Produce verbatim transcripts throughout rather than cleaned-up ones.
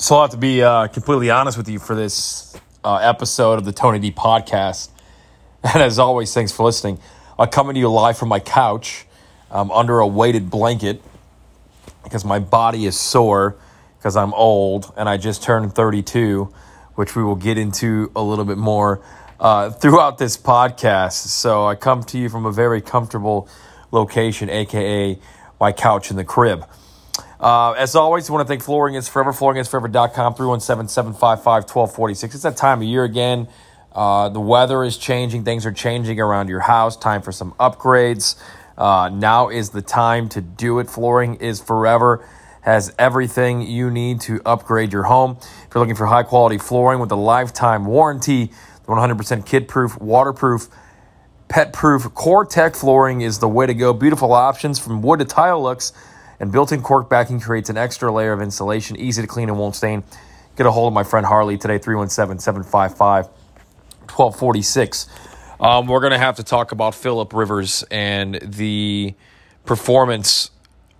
So I'll have to be uh, completely honest with you for this uh, episode of the Tony D Podcast. And as always, thanks for listening. I'm coming to you live from my couch um, under a weighted blanket because my body is sore because I'm old and I just turned thirty-two, which we will get into a little bit more uh, throughout this podcast. So I come to you from a very comfortable location, a k a my couch in the crib. Uh, as always, I want to thank Flooring is Forever, flooring is forever dot com, three one seven, seven five five, one two four six. It's that time of year again. Uh, the weather is changing. Things are changing around your house. Time for some upgrades. Uh, now is the time to do it. Flooring is Forever has everything you need to upgrade your home. If you're looking for high-quality flooring with a lifetime warranty, one hundred percent kid-proof, waterproof, pet-proof, Core Tech flooring is the way to go. Beautiful options from wood to tile looks, and built-in cork backing creates an extra layer of insulation. Easy to clean and won't stain. Get a hold of my friend Harley today, three one seven, seven five five, one two four six. Um, we're going to have to talk about Philip Rivers and the performance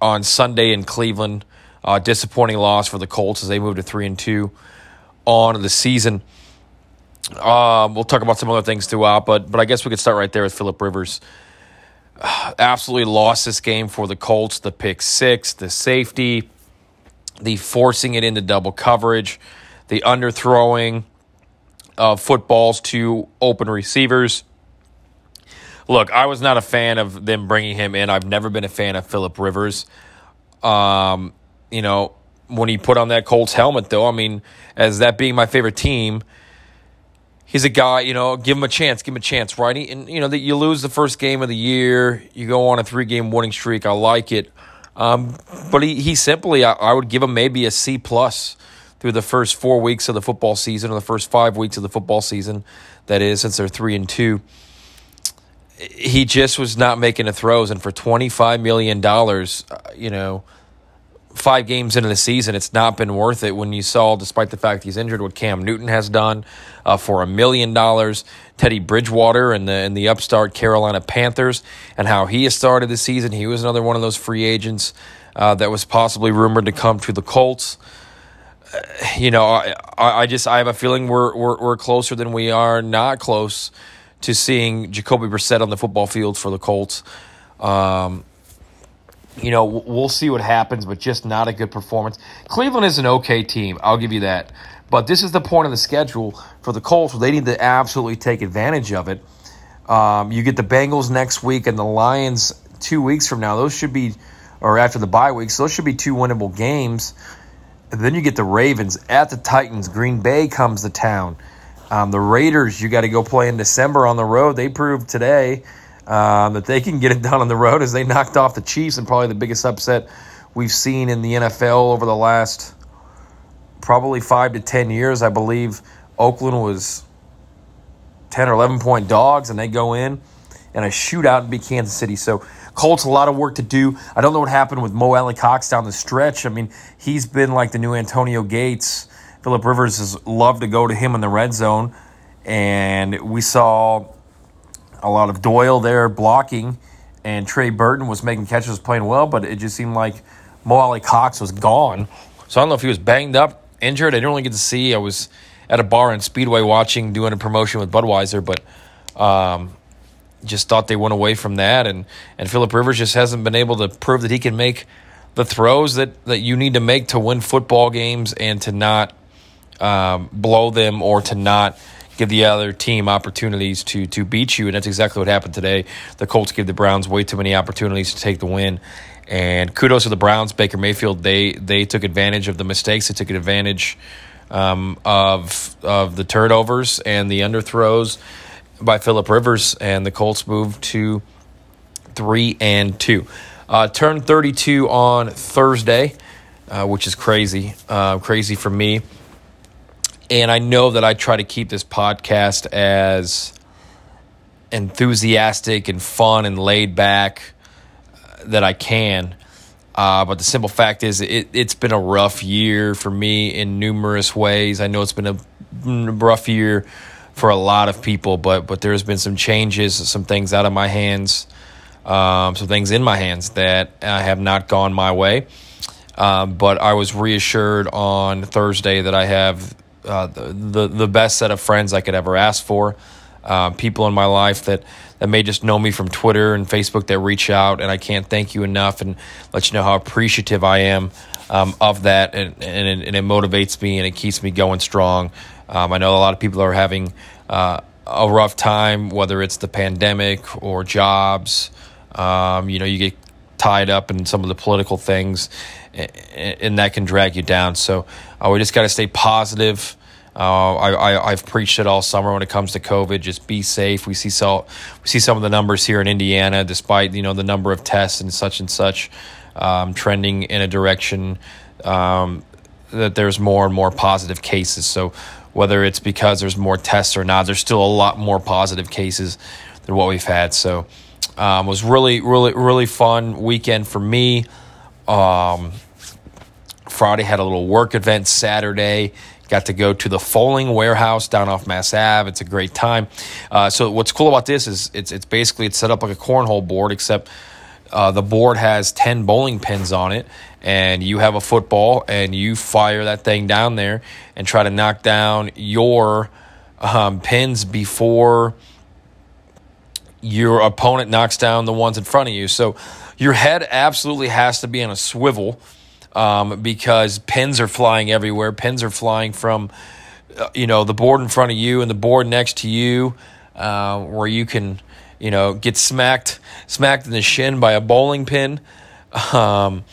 on Sunday in Cleveland. Uh, disappointing loss for the Colts as they moved to three and two on the season. Um, we'll talk about some other things throughout, but but I guess we could start right there with Philip Rivers. Uh, absolutely lost this game for the Colts. The pick six, the safety, the forcing it into double coverage, the underthrowing of footballs to open receivers. Look, I was not a fan of them bringing him in. I've never been a fan of Philip Rivers. Um, you know, when he put on that Colts helmet, though, I mean, as that being my favorite team, he's a guy, you know, give him a chance, give him a chance, right? And, you know, that you lose the first game of the year, you go on a three-game winning streak, I like it. Um, but he, he simply, I, I would give him maybe a C-plus through the first four weeks of the football season, or the first five weeks of the football season, that is, since they're three and two. He just was not making the throws, and for twenty-five million dollars, you know, five games into the season, it's not been worth it when you saw, despite the fact he's injured, what Cam Newton has done uh, for a million dollars, Teddy Bridgewater and the and the upstart Carolina Panthers, and how he has started the season. He was another one of those free agents uh, that was possibly rumored to come to the Colts. Uh, you know, I, I just I have a feeling we're, we're we're closer than we are not close to seeing Jacoby Brissett on the football field for the Colts. Um You know, we'll see what happens, but just not a good performance. Cleveland is an okay team, I'll give you that. But this is the point of the schedule for the Colts where they need to absolutely take advantage of it. Um, you get the Bengals next week and the Lions two weeks from now. Those should be, or after the bye week, so those should be two winnable games. And then you get the Ravens at the Titans. Green Bay comes to town. Um, the Raiders, you got to go play in December on the road. They proved today Um, that they can get it done on the road as they knocked off the Chiefs and probably the biggest upset we've seen in the N F L over the last probably five to ten years. I believe Oakland was ten or eleven-point dogs, and they go in and a shootout and beat Kansas City. So Colts, a lot of work to do. I don't know what happened with Mo Alie-Cox down the stretch. I mean, he's been like the new Antonio Gates. Philip Rivers has loved to go to him in the red zone, and we saw a lot of Doyle there blocking, and Trey Burton was making catches, playing well, but it just seemed like Mo Alie-Cox was gone. So I don't know if he was banged up, injured. I didn't really get to see. I was at a bar in Speedway watching, doing a promotion with Budweiser, but um, just thought they went away from that. And, and Philip Rivers just hasn't been able to prove that he can make the throws that, that you need to make to win football games and to not um, blow them or to not give the other team opportunities to to beat you, and that's exactly what happened today. The Colts gave the Browns way too many opportunities to take the win, and kudos to the Browns. Baker Mayfield, they they took advantage of the mistakes. They took advantage um, of of the turnovers and the underthrows by Philip Rivers, and the Colts moved to three and two. Uh, turned thirty-two on Thursday, uh, which is crazy, uh, crazy for me. And I know that I try to keep this podcast as enthusiastic and fun and laid back that I can. Uh, but the simple fact is it, it's been a rough year for me in numerous ways. I know it's been a rough year for a lot of people, but but there's been some changes, some things out of my hands, um, some things in my hands that uh, have not gone my way. Um, but I was reassured on Thursday that I have uh, the, the the best set of friends I could ever ask for. Uh, people in my life that, that may just know me from Twitter and Facebook that reach out, and I can't thank you enough and let you know how appreciative I am um, of that, and, and, and it motivates me and it keeps me going strong. Um, I know a lot of people are having uh, a rough time, whether it's the pandemic or jobs. Um, you know, you get tied up in some of the political things, and, and that can drag you down. So uh, we just got to stay positive. Uh, I, I, I've preached it all summer when it comes to COVID. Just be safe. We see so we see some of the numbers here in Indiana, despite you know the number of tests and such and such, um, trending in a direction um, that there's more and more positive cases. So whether it's because there's more tests or not, there's still a lot more positive cases than what we've had. So um, it was really, really, really fun weekend for me. Um, Friday had a little work event. Saturday, got to go to the Foaling Warehouse down off Mass Ave. It's a great time. Uh, so what's cool about this is it's it's basically it's set up like a cornhole board, except uh, the board has ten bowling pins on it, and you have a football, and you fire that thing down there and try to knock down your um, pins before your opponent knocks down the ones in front of you. So your head absolutely has to be on a swivel. Um, because pins are flying everywhere. Pins are flying from, uh, you know, the board in front of you and the board next to you, uh, where you can, you know, get smacked, smacked in the shin by a bowling pin. Um,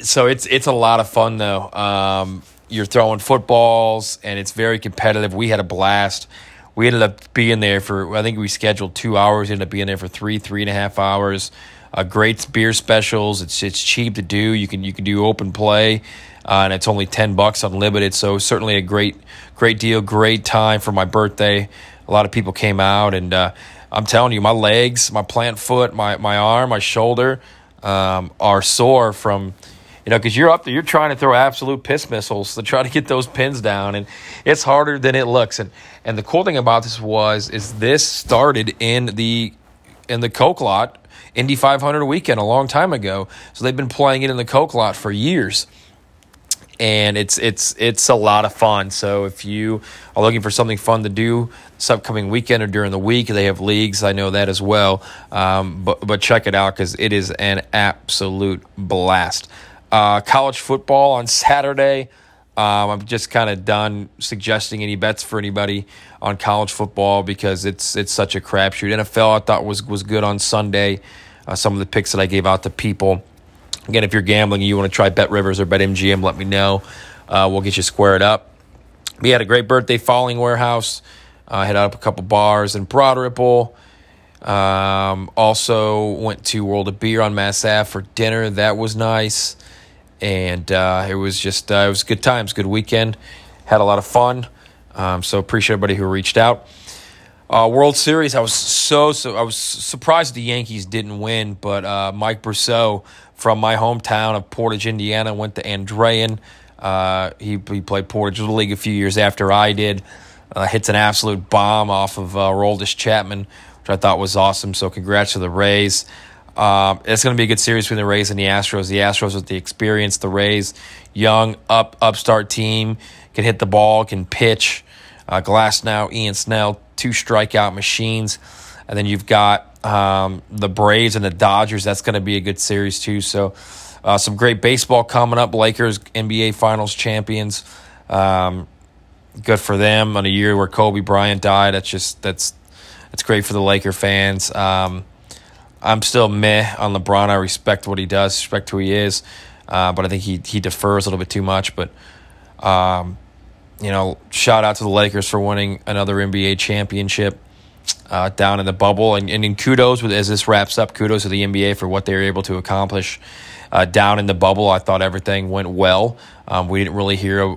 so it's it's a lot of fun though. Um, you're throwing footballs and it's very competitive. We had a blast. We ended up being there for, I think we scheduled two hours. Ended up being there for three, three and a half hours. Uh, great beer specials. It's it's cheap to do. You can you can do open play, uh, and it's only ten bucks unlimited. So certainly a great great deal. Great time for my birthday. A lot of people came out, and uh, I'm telling you, my legs, my plant foot, my my arm, my shoulder um, are sore from, you know, because you're up there, you're trying to throw absolute piss missiles to try to get those pins down, and it's harder than it looks. And and the cool thing about this was is this started in the in the Coke lot. Indy five hundred weekend a long time ago, so they've been playing it in the Coke lot for years, and it's it's it's a lot of fun. So if you are looking for something fun to do this upcoming weekend or during the week, they have leagues. I know that as well, um, but but check it out because it is an absolute blast. Uh, college football on Saturday. Um, I'm just kind of done suggesting any bets for anybody on college football because it's it's such a crapshoot. N F L I thought was was good on Sunday. Uh, some of the picks that I gave out to people. Again, if you're gambling and you want to try Bet Rivers or Bet M G M, let me know. Uh, we'll get you squared up. We had a great birthday following Warehouse. I uh, hit up a couple bars in Broad Ripple. Um, also went to World of Beer on Mass Ave for dinner. That was nice. And uh, it was just uh, it was good times, good weekend. Had a lot of fun. Um, so appreciate everybody who reached out. Uh, World Series, I was so so I was surprised the Yankees didn't win, but uh, Mike Brousseau from my hometown of Portage, Indiana, went to Andrean. Uh, he he played Portage Little League a few years after I did. Uh, hits an absolute bomb off of uh, Aroldis Chapman, which I thought was awesome. So congrats to the Rays. Um, it's going to be a good series between the Rays and the Astros. The Astros with the experience, the Rays, young, up upstart team, can hit the ball, can pitch. Uh, Glasnow, Ian Snell, two strikeout machines. And then you've got um, the Braves and the Dodgers. That's going to be a good series too. So uh, some great baseball coming up. Lakers, N B A Finals champions. Um, good for them on a year where Kobe Bryant died. That's just that's that's great for the Laker fans. Um I'm still meh on LeBron. I respect what he does, respect who he is, uh, but I think he he defers a little bit too much. But, um, you know, shout out to the Lakers for winning another N B A championship uh, down in the bubble. And, and in kudos, with, as this wraps up, kudos to the N B A for what they were able to accomplish uh, down in the bubble. I thought everything went well. Um, we didn't really hear a,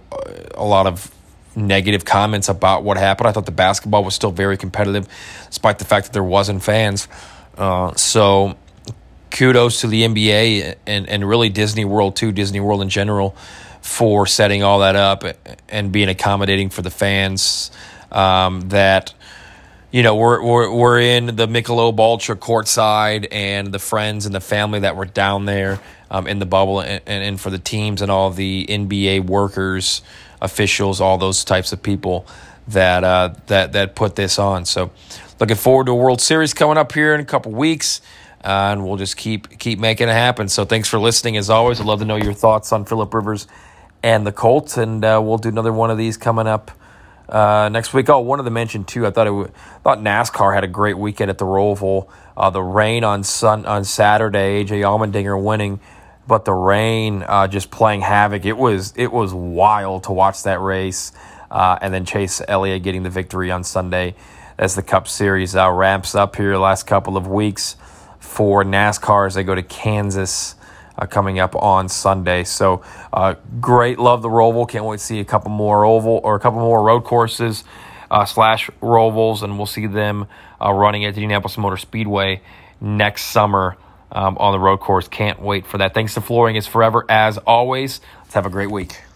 a lot of negative comments about what happened. I thought the basketball was still very competitive, despite the fact that there wasn't fans. Uh, so kudos to the N B A and, and really Disney World too, Disney World in general, for setting all that up and being accommodating for the fans um, that you know, we're we're we're in the Michelob Ultra courtside, and the friends and the family that were down there um, in the bubble, and, and, and for the teams and all the N B A workers, officials, all those types of people that uh, that that put this on. So, looking forward to a World Series coming up here in a couple weeks, uh, and we'll just keep keep making it happen. So, thanks for listening. As always, I'd love to know your thoughts on Philip Rivers and the Colts, and uh, we'll do another one of these coming up Uh, next week. Oh, one of the mention too. I thought it w- thought NASCAR had a great weekend at the Roval. Uh, the rain on sun on Saturday, A J Allmendinger winning, but the rain uh, just playing havoc. It was it was wild to watch that race, uh, and then Chase Elliott getting the victory on Sunday as the Cup Series uh, ramps up here the last couple of weeks for NASCAR as they go to Kansas uh, coming up on Sunday. So uh, great, love the Roval. Can't wait to see a couple more oval or a couple more road courses uh, slash Rovals, and we'll see them uh, running at the Indianapolis Motor Speedway next summer um, on the road course. Can't wait for that. Thanks to Flooring is Forever, as always. Let's have a great week.